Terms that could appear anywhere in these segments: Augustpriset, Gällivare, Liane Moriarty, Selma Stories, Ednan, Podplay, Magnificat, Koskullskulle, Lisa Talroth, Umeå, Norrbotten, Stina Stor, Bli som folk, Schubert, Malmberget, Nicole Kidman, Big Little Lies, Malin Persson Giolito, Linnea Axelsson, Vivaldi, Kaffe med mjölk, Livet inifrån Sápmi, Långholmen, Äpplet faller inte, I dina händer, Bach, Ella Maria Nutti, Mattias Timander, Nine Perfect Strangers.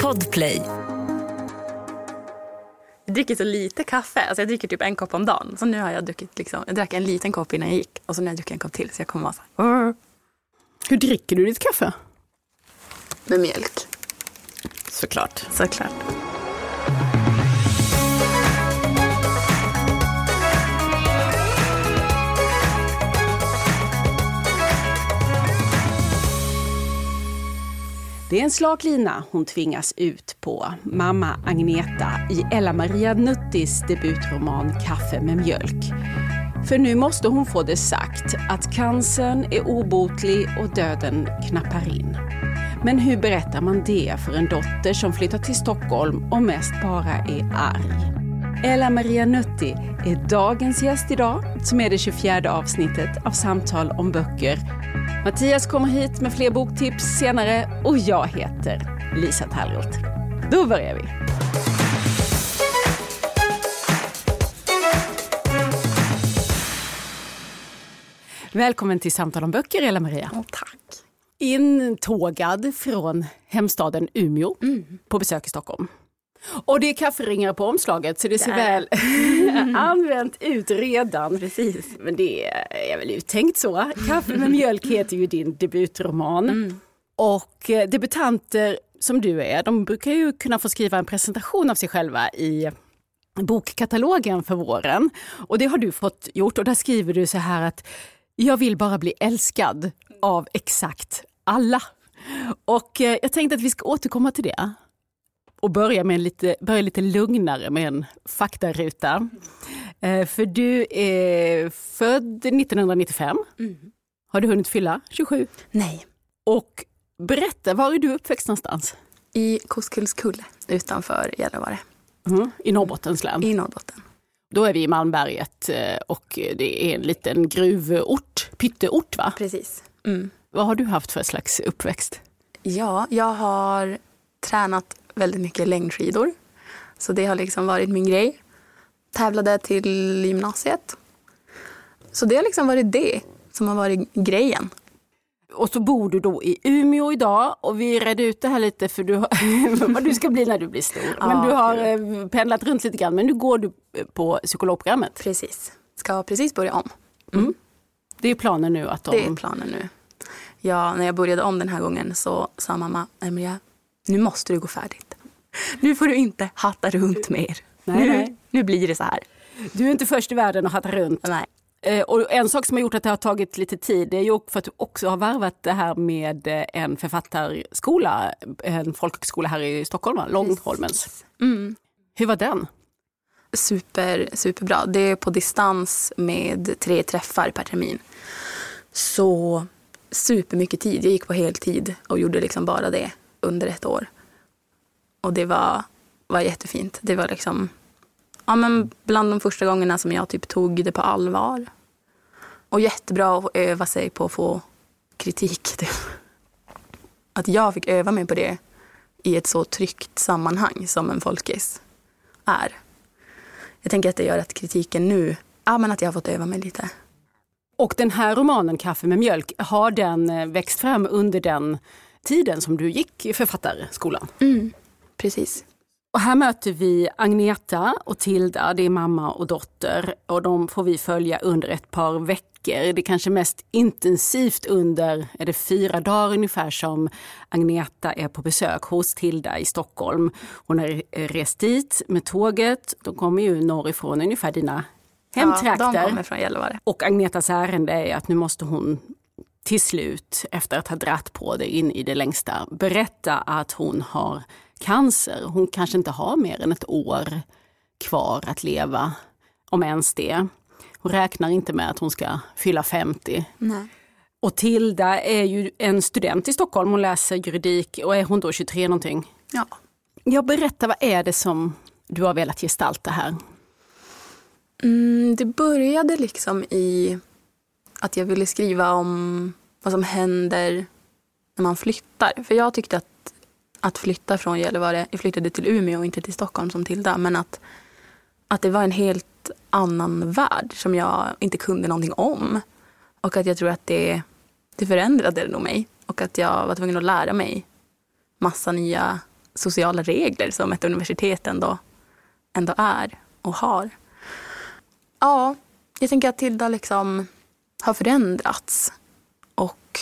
Podplay. Jag dricker så lite kaffe, alltså jag dricker typ en kopp om dagen. Så nu har jag druckit liksom, jag drack en liten kopp innan jag gick. Och så när jag dricker en kopp till så jag kommer vara så här. Hur dricker du ditt kaffe? Med mjölk. Såklart. Det är en slak lina hon tvingas ut på, mamma Agneta, i Ella Maria Nuttis debutroman Kaffe med mjölk. För nu måste hon få det sagt att cancern är obotlig och döden knappar in. Men hur berättar man det för en dotter som flyttar till Stockholm och mest bara är arg? Ella Maria Nutti är dagens gäst idag, som är det 24:e avsnittet av Samtal om böcker. Mattias kommer hit med fler boktips senare och jag heter Lisa Talroth. Då börjar vi! Välkommen till Samtal om böcker, Ella Maria. Oh, tack. Intågad från hemstaden Umeå på besök i Stockholm. Och det är kafferingar på omslaget så det ser väl använt ut redan. Precis. Men det är väl uttänkt så. Kaffe med mjölk heter ju din debutroman. Mm. Och debutanter som du är, de brukar ju kunna få skriva en presentation av sig själva i bokkatalogen för våren. Och det har du fått gjort och där skriver du så här att jag vill bara bli älskad av exakt alla. Och jag tänkte att vi ska återkomma till det. Och börja lite lugnare med en faktaruta. För du är född 1995. Mm. Har du hunnit fylla 27? Nej. Och berätta, var är du uppväxt någonstans? I Koskullskulle, utanför Gällivare. Mm. I Norrbottens län? I Norrbotten. Då är vi i Malmberget och det är en liten gruvort, pytteort va? Precis. Mm. Vad har du haft för slags uppväxt? Ja, jag har tränat väldigt mycket längdskidor. Så det har liksom varit min grej. Tävlade till gymnasiet. Så det har liksom varit det som har varit grejen. Och så bor du då i Umeå idag och vi redde ut det här lite för du har, vad du ska bli när du blir stor. Men du har pendlat runt lite grann men nu går du på psykologprogrammet. Precis, ska precis börja om. Mm. Det är planen nu att de... Det är planen nu. Ja, när jag började om den här gången så sa mamma, Emilia, nu måste du gå färdigt. Nu får du inte hatta runt mer. Nu blir det så här. Du är inte först i världen att hatta runt. Nej. Och en sak som har gjort att det har tagit lite tid är ju för att du också har varvat det här med en författarskola, en folkhögskola här i Stockholm, Långholmens. Mm. Hur var den? Superbra. Det är på distans med 3 träffar per termin. Så supermycket tid. Jag gick på heltid och gjorde liksom bara det under ett år. Och det var jättefint. Det var liksom... Ja, men bland de första gångerna som jag typ tog det på allvar. Och jättebra att öva sig på att få kritik. Typ. Att jag fick öva mig på det i ett så tryggt sammanhang som en folkis är. Jag tänker att det gör att kritiken nu... Ja, men att jag har fått öva mig lite. Och den här romanen, Kaffe med mjölk, har den växt fram under den tiden som du gick i författarskolan? Mm, precis. Och här möter vi Agneta och Tilda, det är mamma och dotter. Och de får vi följa under ett par veckor. Det kanske mest intensivt under, är det 4 dagar ungefär som Agneta är på besök hos Tilda i Stockholm. Hon har rest dit med tåget. De kommer ju norrifrån ungefär dina hemtrakter. Ja, de kommer från Gällivare. Och Agnetas ärende är att nu måste hon... till slut, efter att ha dratt på det in i det längsta, berätta att hon har cancer. Hon kanske inte har mer än ett år kvar att leva, om ens det. Hon räknar inte med att hon ska fylla 50. Nej. Och Tilda är ju en student i Stockholm, hon läser juridik och är hon då 23 någonting? Ja. Jag berättar, vad är det som du har velat gestalta här? Det började liksom i... att jag ville skriva om vad som händer när man flyttar. För jag tyckte att flytta från Gällivare, jag flyttade till Umeå och inte till Stockholm som Tilda. Men att det var en helt annan värld som jag inte kunde någonting om. Och att jag tror att det förändrade nog mig. Och att jag var tvungen att lära mig massa nya sociala regler som ett universitet ändå är och har. Ja, jag tänker att Tilda liksom har förändrats och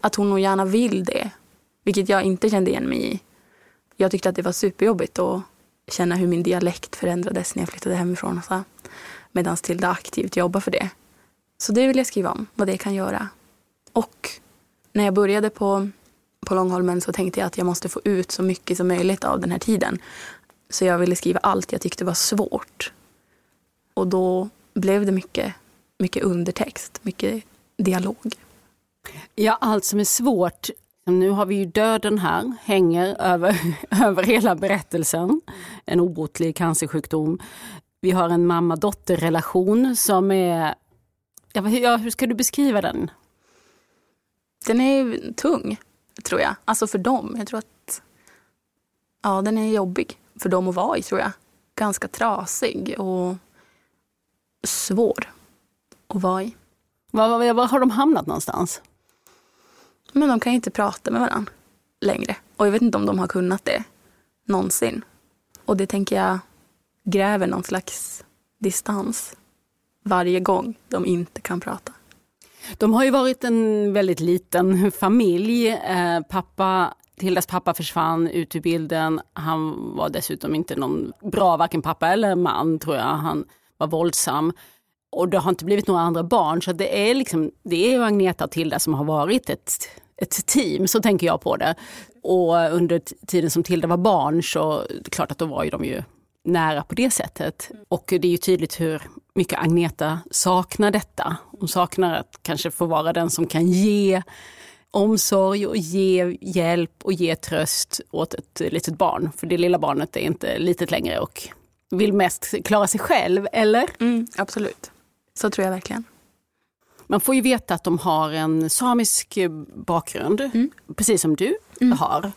att hon nog gärna vill det, vilket jag inte kände igen mig i. Jag tyckte att det var superjobbigt att känna hur min dialekt förändrades när jag flyttade hemifrån och så, medan Tilda aktivt jobbar för det. Så det vill jag skriva om, vad det kan göra. Och när jag började på Långholmen så tänkte jag att jag måste få ut så mycket som möjligt av den här tiden. Så jag ville skriva allt jag tyckte var svårt. Och då blev det mycket undertext, mycket dialog. Ja, allt som är svårt. Nu har vi ju döden här, hänger över hela berättelsen. En obotlig cancersjukdom. Vi har en mamma-dotter-relation som är... Ja, hur ska du beskriva den? Den är tung, tror jag. Alltså för dem. Jag tror att den är jobbig för dem att vara i, tror jag. Ganska trasig och svår att vara i. Var har de hamnat någonstans? Men de kan inte prata med varandra längre. Och jag vet inte om de har kunnat det någonsin. Och det tänker jag gräver någon slags distans varje gång de inte kan prata. De har ju varit en väldigt liten familj. Tildas pappa försvann ut ur bilden. Han var dessutom inte någon bra, varken pappa eller man, tror jag. Han var våldsam. Och det har inte blivit några andra barn. Så det är ju Agneta och Tilda som har varit ett team, så tänker jag på det. Och under tiden som Tilda var barn så det är klart att då var ju de ju nära på det sättet. Och det är ju tydligt hur mycket Agneta saknar detta. Hon saknar att kanske få vara den som kan ge omsorg och ge hjälp och ge tröst åt ett litet barn. För det lilla barnet är inte litet längre och vill mest klara sig själv, eller? Mm, absolut. Så tror jag verkligen. Man får ju veta att de har en samisk bakgrund, precis som du har.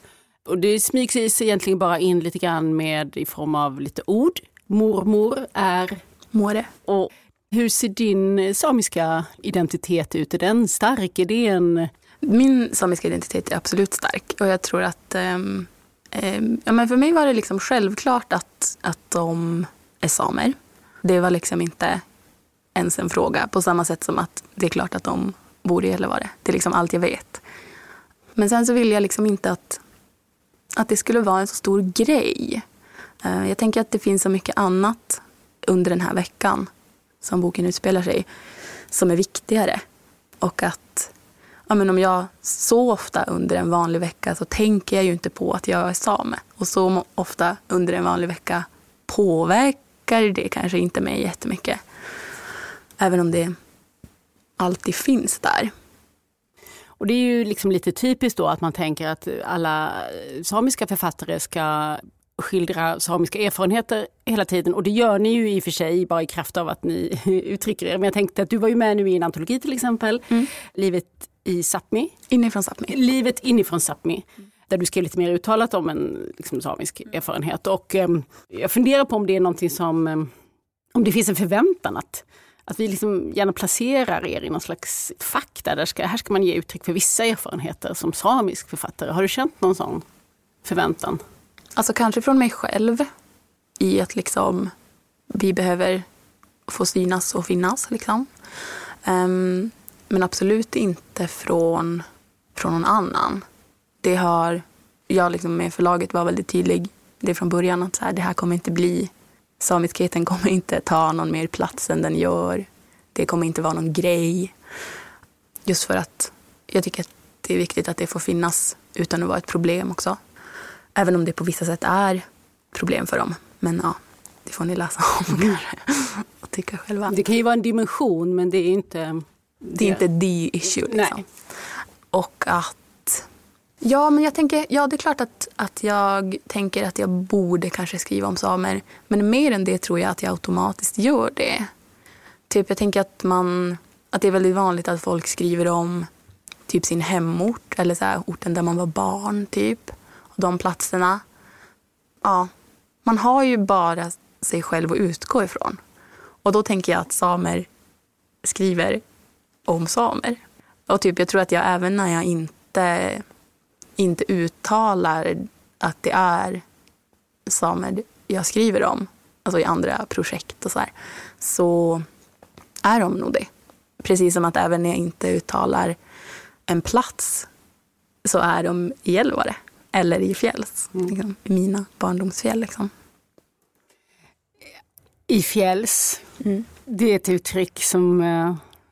Och det smygs egentligen bara in lite grann med i form av lite ord. Mormor är... Måre. Och hur ser din samiska identitet ut? Är den stark? Är det en... Min samiska identitet är absolut stark. Och jag tror att... men för mig var det liksom självklart att de är samer. Det var liksom inte ens en fråga. På samma sätt som att det är klart att de bor i Gällivare. Det är liksom allt jag vet. Men sen så vill jag liksom inte att det skulle vara en så stor grej. Jag tänker att det finns så mycket annat under den här veckan som boken utspelar sig som är viktigare. Och att om jag så ofta under en vanlig vecka så tänker jag ju inte på att jag är same. Och så ofta under en vanlig vecka påverkar det kanske inte mig jättemycket. Även om det alltid finns där. Och det är ju liksom lite typiskt då att man tänker att alla samiska författare ska skildra samiska erfarenheter hela tiden. Och det gör ni ju i och för sig bara i kraft av att ni uttrycker er. Men jag tänkte att du var ju med nu i en antologi till exempel. Livet i Sápmi. Inifrån Sápmi. Livet inifrån Sápmi. Där du skrev lite mer uttalat om en liksom, samisk erfarenhet. Och jag funderar på om det är någonting som... om det finns en förväntan att vi liksom gärna placerar er i någon slags fack där ska man ge uttryck för vissa erfarenheter som samisk författare. Har du känt någon sån förväntan? Alltså kanske från mig själv i att liksom vi behöver få synas och finnas liksom. Men absolut inte från någon annan. Det har jag liksom med förlaget var väldigt tydlig det från början att så här, det här kommer inte bli, samiskheten kommer inte ta någon mer plats än den gör. Det kommer inte vara någon grej. Just för att jag tycker att det är viktigt att det får finnas utan att vara ett problem också. Även om det på vissa sätt är problem för dem. Men ja, det får ni läsa om och tycka själva. Det kan ju vara en dimension, men det är inte... Det är inte the issue liksom. Nej. Och att... Ja, men jag tänker... Ja, det är klart att jag tänker att jag borde kanske skriva om samer. Men mer än det tror jag att jag automatiskt gör det. Typ, jag tänker att det är väldigt vanligt att folk skriver om typ sin hemort. Eller så här, orten där man var barn, typ. De platserna, ja, man har ju bara sig själv att utgå ifrån. Och då tänker jag att samer skriver om samer. Och typ, jag tror att jag även när jag inte inte uttalar att det är samer jag skriver om, alltså i andra projekt och så här, så är de nog det. Precis som att även när jag inte uttalar en plats så är de i Gällivare eller i fjälls, liksom, i mina barndomsfjäll liksom. I fjälls, det är ett uttryck som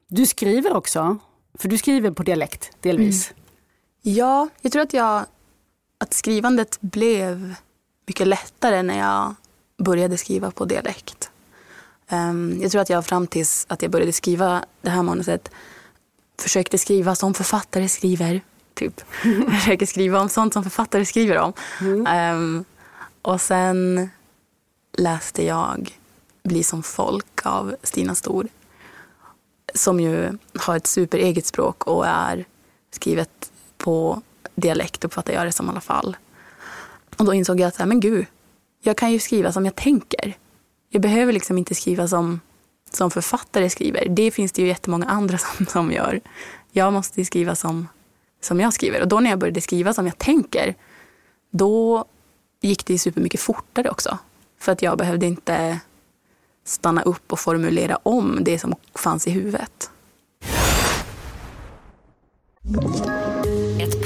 du skriver också, för du skriver på dialekt delvis. Ja, jag tror att skrivandet blev mycket lättare när jag började skriva på dialekt. Jag tror att jag fram tills att jag började skriva det här manuset försökte skriva som författare skriver, typ. Jag försöker skriva om sånt som författare skriver om. Och sen läste jag Bli som folk av Stina Stor, som ju har ett super eget språk och är skrivet på dialekt, uppfattar jag det som i alla fall. Och då insåg jag att men gud, jag kan ju skriva som jag tänker. Jag behöver liksom inte skriva som författare skriver. Det finns det ju jättemånga andra som gör. Jag måste ju skriva som jag skriver. Och då när jag började skriva som jag tänker, då gick det ju supermycket fortare också. För att jag behövde inte stanna upp och formulera om det som fanns i huvudet. Ett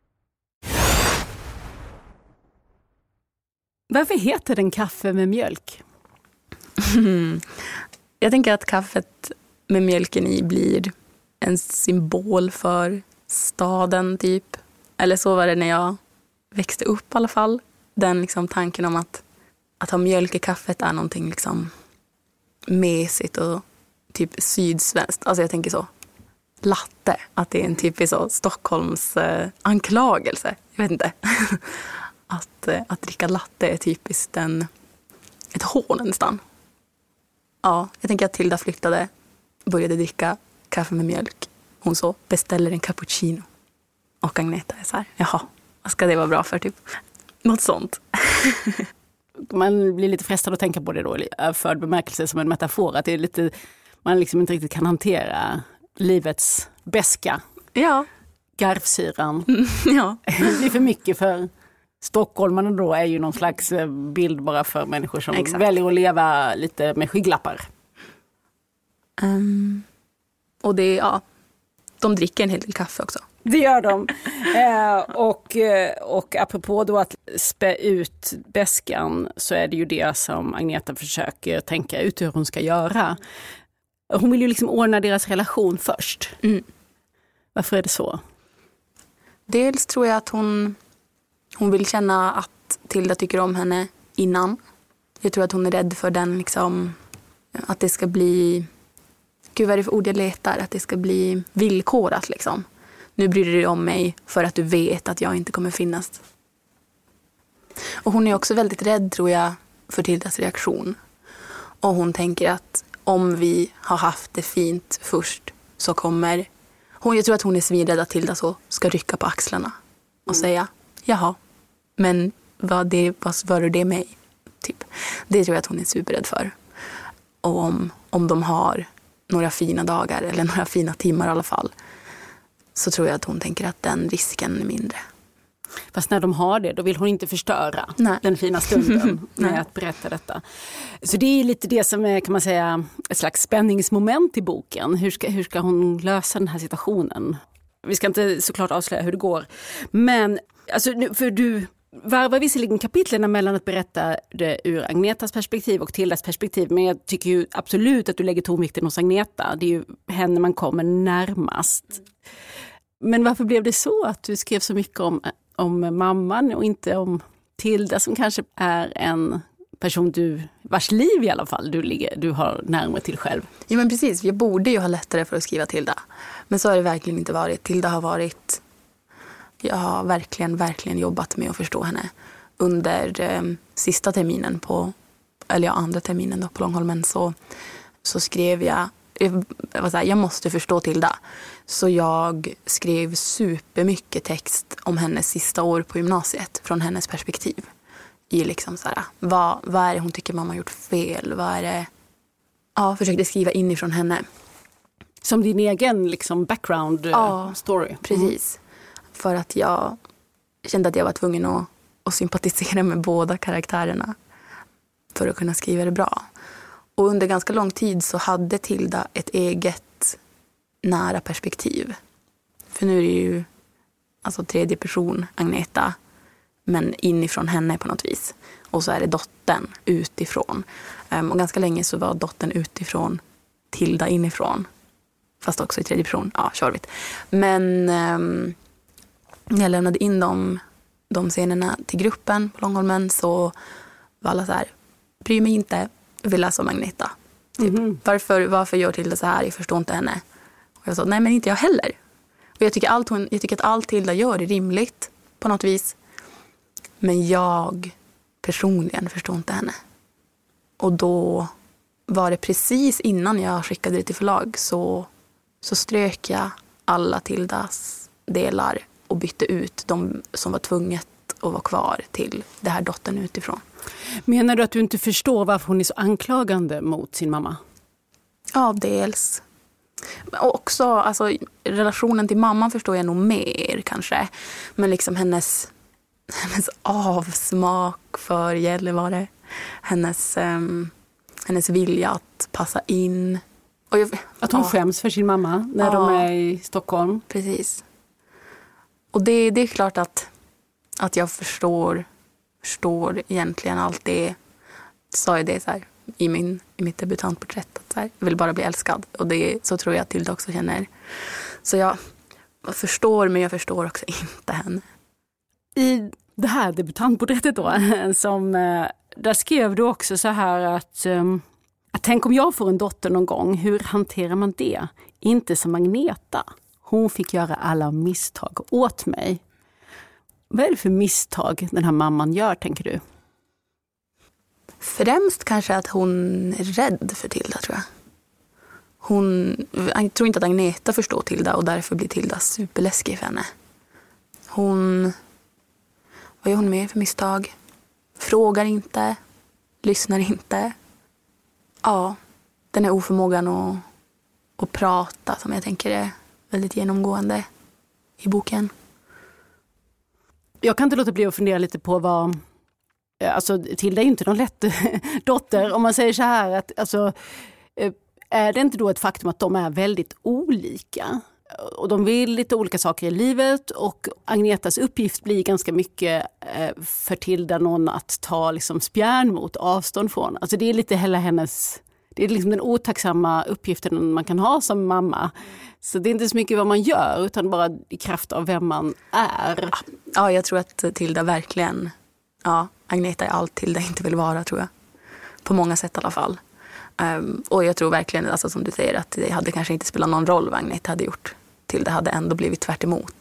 Varför heter den kaffe med mjölk? Jag tänker att kaffet med mjölken i blir en symbol för staden typ. Eller så var det när jag växte upp i alla fall. Den liksom tanken om att ha mjölk i kaffet är någonting liksom mesigt och typ sydsvenskt. Alltså jag tänker så. Latte. Att det är en typisk så Stockholms anklagelse. Jag vet inte. Att dricka latte är typiskt ett hån nästan. Ja, jag tänker att Tilda flyttade, började dricka kaffe med mjölk. Hon så beställer en cappuccino. Och Agneta är så här, jaha, vad ska det vara bra för typ? Något sånt. Man blir lite frestad att tänka på det då, för bemärkelse som en metafor. Att det är lite, man liksom inte riktigt kan hantera livets beska. Ja. Garvsyran. Ja. Det är för mycket för stockholmarna då, är ju någon slags bild bara för människor som väljer att leva lite med skygglappar. Och det, ja, de dricker en hel del kaffe också. Det gör de. Och apropå då att spä ut beskan, så är det ju det som Agneta försöker tänka ut hur hon ska göra. Hon vill ju liksom ordna deras relation först. Varför är det så? Dels tror jag att hon vill känna att Tilda tycker om henne innan. Jag tror att hon är rädd för den liksom, att det ska bli, gud vad är det för ord jag letar, att det ska bli villkorat liksom. Nu bryr du dig om mig för att du vet att jag inte kommer finnas. Och hon är också väldigt rädd tror jag för Tildas reaktion. Och hon tänker att om vi har haft det fint först så kommer hon, jag tror att hon är svinrädd att Tilda så ska rycka på axlarna och säga jaha, men vad var det mig? Typ. Det tror jag att hon är superrädd för. Och om de har några fina dagar eller några fina timmar i alla fall, så tror jag att hon tänker att den risken är mindre. Fast när de har det, då vill hon inte förstöra den fina stunden med att berätta detta. Så det är lite det som är, kan man säga, ett slags spänningsmoment i boken. Hur ska hon lösa den här situationen? Vi ska inte såklart avslöja hur det går. Men alltså, för du varvar visserligen kapitlerna mellan att berätta det ur Agnetas perspektiv och Tildas perspektiv. Men jag tycker ju absolut att du lägger tonvikten hos Agneta. Det är ju henne man kommer närmast. Men varför blev det så att du skrev så mycket om mamman och inte om Tilda, som kanske är en person vars liv i alla fall du har närmare till själv? Ja, men precis. Jag borde ju ha lättare för att skriva Tilda. Men så har det verkligen inte varit. Tilda har varit Jag har verkligen jobbat med att förstå henne under sista terminen på, eller ja, andra terminen då på Långholmen, så skrev jag måste förstå Tilda. Så jag skrev supermycket text om hennes sista år på gymnasiet från hennes perspektiv. I liksom så här, vad är det hon tycker mamma gjort fel? Vad är det? Ja, försökte skriva inifrån henne. Som din egen liksom background story. Precis. För att jag kände att jag var tvungen att sympatisera med båda karaktärerna för att kunna skriva det bra. Och under ganska lång tid så hade Tilda ett eget nära perspektiv. För nu är det ju alltså tredje person, Agneta, men inifrån henne på något vis. Och så är det dottern utifrån. Och ganska länge så var dottern utifrån, Tilda inifrån. Fast också i tredje person, ja, körvitt. Men när jag lämnade in de scenerna till gruppen på Långholmen så var alla så här, bryr mig inte, vill läsa om Agneta. Typ. Mm-hmm. Varför gör Tilda så här? Jag förstår inte henne. Och jag sa, nej men inte jag heller. Och jag tycker att allt Tilda gör är rimligt på något vis. Men jag personligen förstår inte henne. Och då var det precis innan jag skickade det till förlag så strök jag alla Tildas delar och bytte ut de som var tvunget att vara kvar till det här dottern utifrån. Menar du att du inte förstår varför hon är så anklagande mot sin mamma? Ja, dels. Och också alltså, relationen till mamman förstår jag nog mer kanske. Men liksom hennes avsmak för Gällivare. Hennes vilja att passa in. Och att hon skäms för sin mamma när de är i Stockholm. Precis. Och det är klart att jag förstår egentligen allt det. Sa jag det så här, i mitt debutantporträtt. Att så här, jag vill bara bli älskad. Och det, så tror jag att Tilda också känner. Så jag förstår, men jag förstår också inte henne. I det här debutantporträttet då, där skrev du också så här att tänk om jag får en dotter någon gång, hur hanterar man det? Inte som Agneta. Hon fick göra alla misstag åt mig. Vad är det för misstag den här mamman gör, tänker du? Främst kanske att hon är rädd för Tilda, tror jag. Jag tror inte att Agneta förstår Tilda och därför blir Tilda superläskig för henne. Vad gör hon mer för misstag? Frågar inte, lyssnar inte. Ja, den här oförmågan att prata som jag tänker är väldigt genomgående i boken. Jag kan inte låta bli att fundera lite på vad... Alltså, Tilda är ju inte någon lätt dotter. Om man säger så här, att, alltså, är det inte då ett faktum att de är väldigt olika? Och de vill lite olika saker i livet, och Agnetas uppgift blir ganska mycket för Tilda någon att ta liksom spjärn mot, avstånd från. Alltså det är lite hela hennes... Det är liksom den otacksamma uppgiften man kan ha som mamma. Så det är inte så mycket vad man gör, utan bara i kraft av vem man är. Ja, jag tror att Tilda verkligen... Ja, Agneta är allt Tilda inte vill vara, tror jag. På många sätt i alla fall. Och jag tror verkligen, alltså, som du säger, att det hade kanske inte spelat någon roll vad Agneta hade gjort. Tilda hade ändå blivit tvärt emot.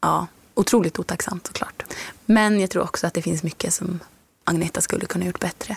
Ja, otroligt otacksamt såklart. Men jag tror också att det finns mycket som Agneta skulle kunna gjort bättre.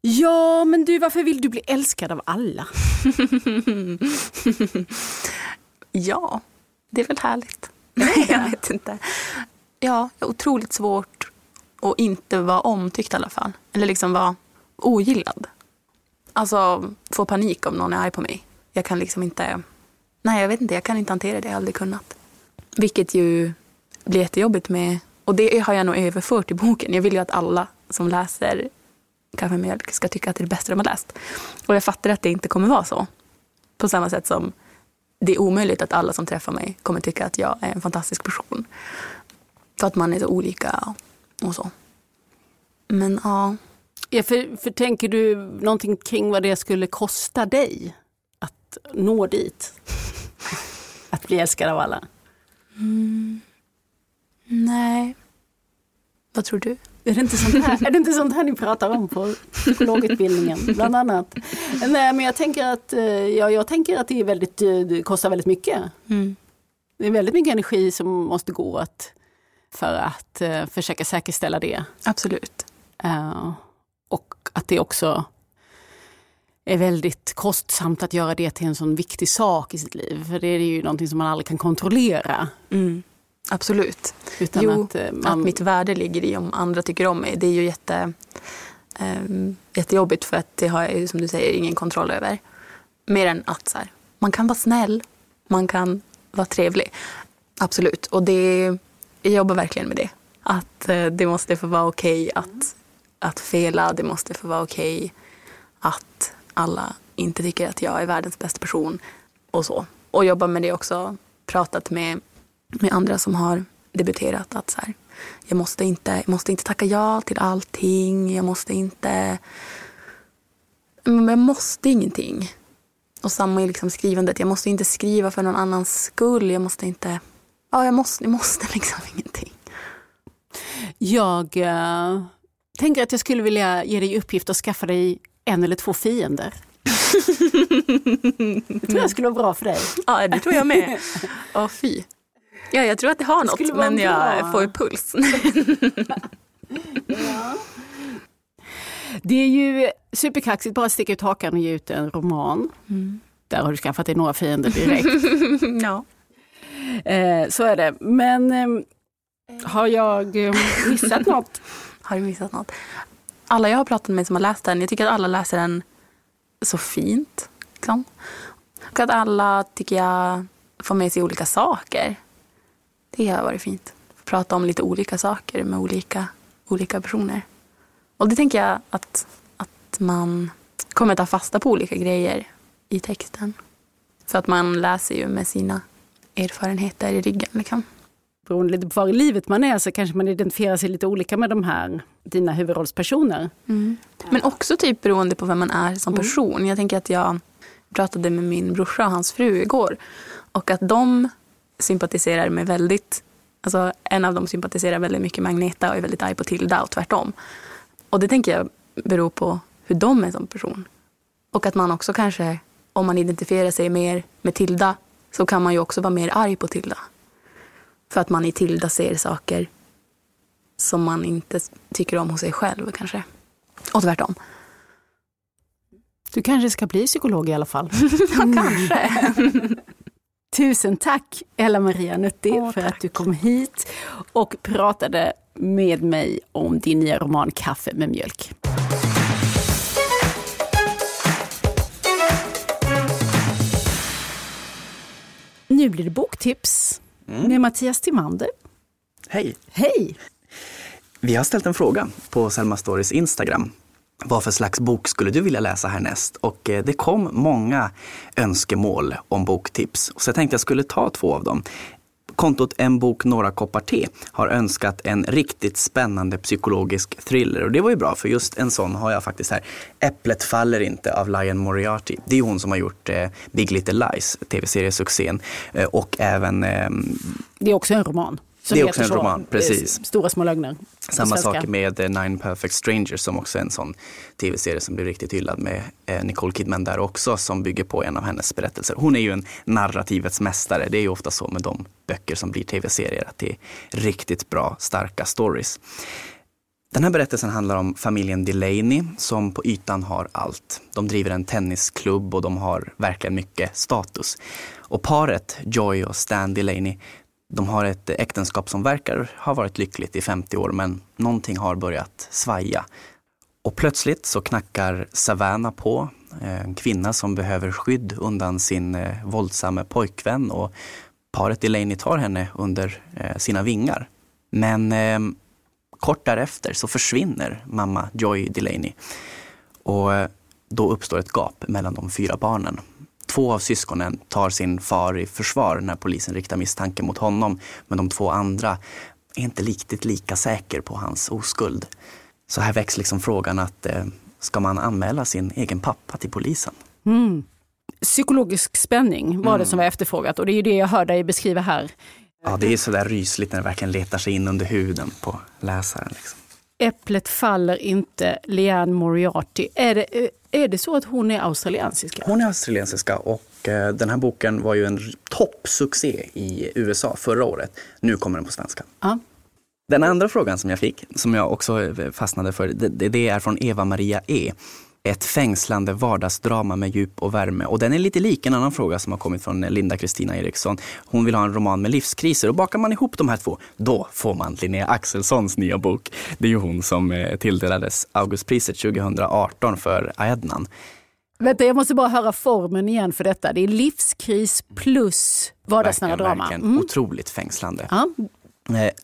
Ja, men du, varför vill du bli älskad av alla? Ja, det är väl härligt. Nej, jag vet inte. Ja, otroligt svårt att inte vara omtyckt i alla fall. Eller liksom vara ogillad. Alltså, få panik om någon är arg på mig. Jag kan liksom inte... Nej, jag vet inte. Jag kan inte hantera det. Jag har aldrig kunnat. Vilket ju blir jättejobbigt med... Och det har jag nog överfört i boken. Jag vill ju att alla som läser... Kaffe med mjölk ska tycka att det är det bästa de har läst. Och jag fattar att det inte kommer vara så. På samma sätt som det är omöjligt att alla som träffar mig kommer tycka att jag är en fantastisk person. För att man är så olika och så. Men ja. Ja, för tänker du någonting kring vad det skulle kosta dig att nå dit? Att bli älskad av alla? Mm. Nej. Vad tror du? Är det inte sånt här ni pratar om på psykologutbildningen bland annat? Nej, men jag tänker att det är väldigt, det kostar väldigt mycket. Mm. Det är väldigt mycket energi som måste gå för att försöka säkerställa det. Absolut. Och att det också är väldigt kostsamt att göra det till en sån viktig sak i sitt liv. För det är ju någonting som man aldrig kan kontrollera. Mm. Absolut. Utan att mitt värde ligger i om andra tycker om mig. Det är ju jättejobbigt för att det har jag, som du säger, ingen kontroll över. Mer än att så här, man kan vara snäll, man kan vara trevlig. Absolut. Och det, jag jobbar verkligen med det. Att det måste få vara okej att fela, det måste få vara okej att alla inte tycker att jag är världens bästa person och så. Och jobbar med det också, pratat med andra som har debuterat att så här, jag måste inte tacka ja till allting, jag måste ingenting. Och samma i liksom skrivandet, jag måste inte skriva för någon annans skull, jag måste liksom ingenting. Jag tänker att jag skulle vilja ge dig uppgift att skaffa dig 1 eller 2 fiender. Det tror jag skulle vara bra för dig. Ja, det tror jag med. Åh, fy. Ja, jag tror att det har något, det men jag får ju puls. Ja. Det är ju superkaxigt bara att sticka ut hakan och ge ut en roman. Mm. Där har du skaffat dig några fiender direkt. Ja. Så är det. Men har jag missat något? Har du missat något? Alla jag har pratat med som har läst den, jag tycker att alla läser den så fint. Liksom. Och att alla, tycker jag, får med sig olika saker. Det har varit fint. Prata om lite olika saker med olika personer. Och det tänker jag att man kommer att ta fasta på olika grejer i texten. För att man läser ju med sina erfarenheter i ryggen. Liksom. Beroende lite på var i livet man är så kanske man identifierar sig lite olika med de här, dina huvudrollspersoner. Mm. Men också typ beroende på vem man är som person. Jag tänker att jag pratade med min brorsa och hans fru igår. Och att de sympatiserar med väldigt, alltså en av dem sympatiserar väldigt mycket med Agneta och är väldigt arg på Tilda och tvärtom. Och det tänker jag beror på hur de är som person. Och att man också kanske, om man identifierar sig mer med Tilda så kan man ju också vara mer arg på Tilda. För att man i Tilda ser saker som man inte tycker om hos sig själv kanske. Och tvärtom. Du kanske ska bli psykolog i alla fall. Ja, kanske. Tusen tack Ella Maria Nutti för att du kom hit och pratade med mig om din nya roman Kaffe med mjölk. Nu blir det boktips med Mattias Timander. Hej. Hej. Vi har ställt en fråga på Selma Stories Instagram. Vad för slags bok skulle du vilja läsa härnäst? Och det kom många önskemål om boktips. Så jag tänkte jag skulle ta 2 av dem. Kontot En bok, några koppar te har önskat en riktigt spännande psykologisk thriller. Och det var ju bra, för just en sån har jag faktiskt här. Äpplet faller inte av Liane Moriarty. Det är hon som har gjort Big Little Lies, tv-seriesuccén. Och även... det är också en roman. Det är också en roman, precis. Stora små lögner. Samma sak med Nine Perfect Strangers som också är en sån tv-serie som blir riktigt hyllad med Nicole Kidman där också som bygger på en av hennes berättelser. Hon är ju en narrativets mästare. Det är ju ofta så med de böcker som blir tv-serier att det är riktigt bra, starka stories. Den här berättelsen handlar om familjen Delaney som på ytan har allt. De driver en tennisklubb och de har verkligen mycket status. Och paret Joy och Stan Delaney, de har ett äktenskap som verkar ha varit lyckligt i 50 år men någonting har börjat svaja. Och plötsligt så knackar Savannah på, en kvinna som behöver skydd undan sin våldsamma pojkvän och paret Delaney tar henne under sina vingar. Men kort därefter så försvinner mamma Joy Delaney och då uppstår ett gap mellan de 4 barnen. Två av syskonen tar sin far i försvar när polisen riktar misstanke mot honom, men de två andra är inte riktigt lika säker på hans oskuld. Så här väcks liksom frågan att ska man anmäla sin egen pappa till polisen? Mm. Psykologisk spänning var det som var efterfrågat, och det är ju det jag hör dig beskriva här. Ja, det är så där rysligt när det verkligen letar sig in under huden på läsaren. Liksom. Äpplet faller inte, Liane Moriarty. Är det så att hon är australiensiska? Hon är australiensiska, och den här boken var ju en toppsuccé i USA förra året. Nu kommer den på svenska. Ja. Den andra frågan som jag fick, som jag också fastnade för, det är från Eva Maria E. Ett fängslande vardagsdrama med djup och värme. Och den är lite lik en annan fråga som har kommit från Linda Kristina Eriksson. Hon vill ha en roman med livskriser. Och bakar man ihop de här två, då får man Linnea Axelssons nya bok. Det är ju hon som tilldelades Augustpriset 2018 för Ednan. Vänta, jag måste bara höra formen igen för detta. Det är livskris plus vardagsnära drama. Verkligen otroligt fängslande. Ja.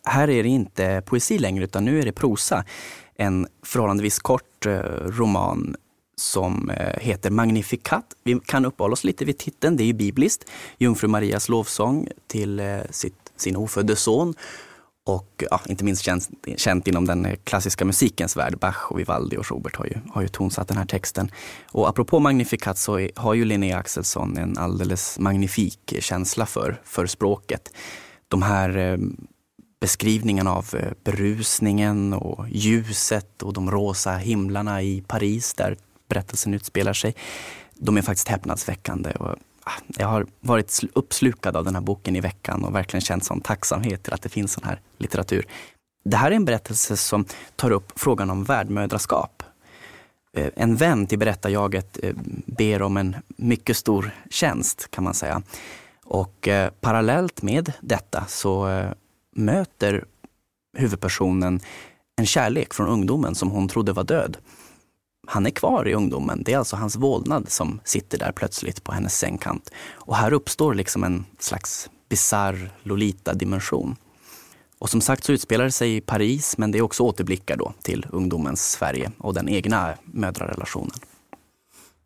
Här är det inte poesi längre, utan nu är det prosa. En förhållandevis kort roman som heter Magnificat. Vi kan uppehålla oss lite vid titeln, det är ju bibliskt. Jungfru Marias lovsång till sin ofödde son. Och ja, inte minst känt inom den klassiska musikens värld. Bach och Vivaldi och Schubert har ju tonsatt den här texten. Och apropå Magnificat så har ju Linnea Axelsson en alldeles magnifik känsla för språket. De här beskrivningen av berusningen och ljuset och de rosa himlarna i Paris där berättelsen utspelar sig, de är faktiskt häpnadsväckande. Och jag har varit uppslukad av den här boken i veckan och verkligen känt sån tacksamhet till att det finns sån här litteratur. Det här är en berättelse som tar upp frågan om värdmödraskap. En vän till berättarjaget ber om en mycket stor tjänst, kan man säga. Och parallellt med detta så möter huvudpersonen en kärlek från ungdomen som hon trodde var död. Han är kvar i ungdomen. Det är alltså hans vålnad som sitter där plötsligt på hennes sängkant. Och här uppstår liksom en slags bizarr Lolita-dimension. Och som sagt så utspelar det sig i Paris, men det är också återblickar då till ungdomens Sverige och den egna mödrarrelationen.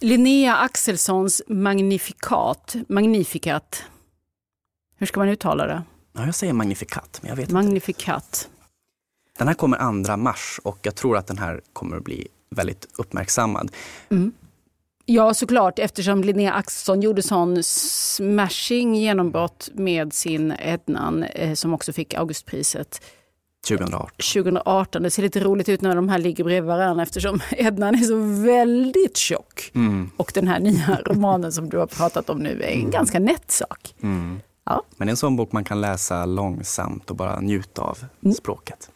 Linnea Axelssons Magnificat. Hur ska man uttala det? Ja, jag säger Magnificat, men jag vet Magnificat. Inte. Den här kommer 2 mars och jag tror att den här kommer att bli väldigt uppmärksammad. Mm. Ja, såklart, eftersom Linnea Axelsson gjorde sån smashing genombrott med sin Ednan som också fick Augustpriset 2018. Det ser lite roligt ut när de här ligger bredvid varandra eftersom Ednan är så väldigt tjock. Mm. Och den här nya romanen som du har pratat om nu är en ganska nätt sak. Mm. Ja. Men en sån bok man kan läsa långsamt och bara njuta av språket.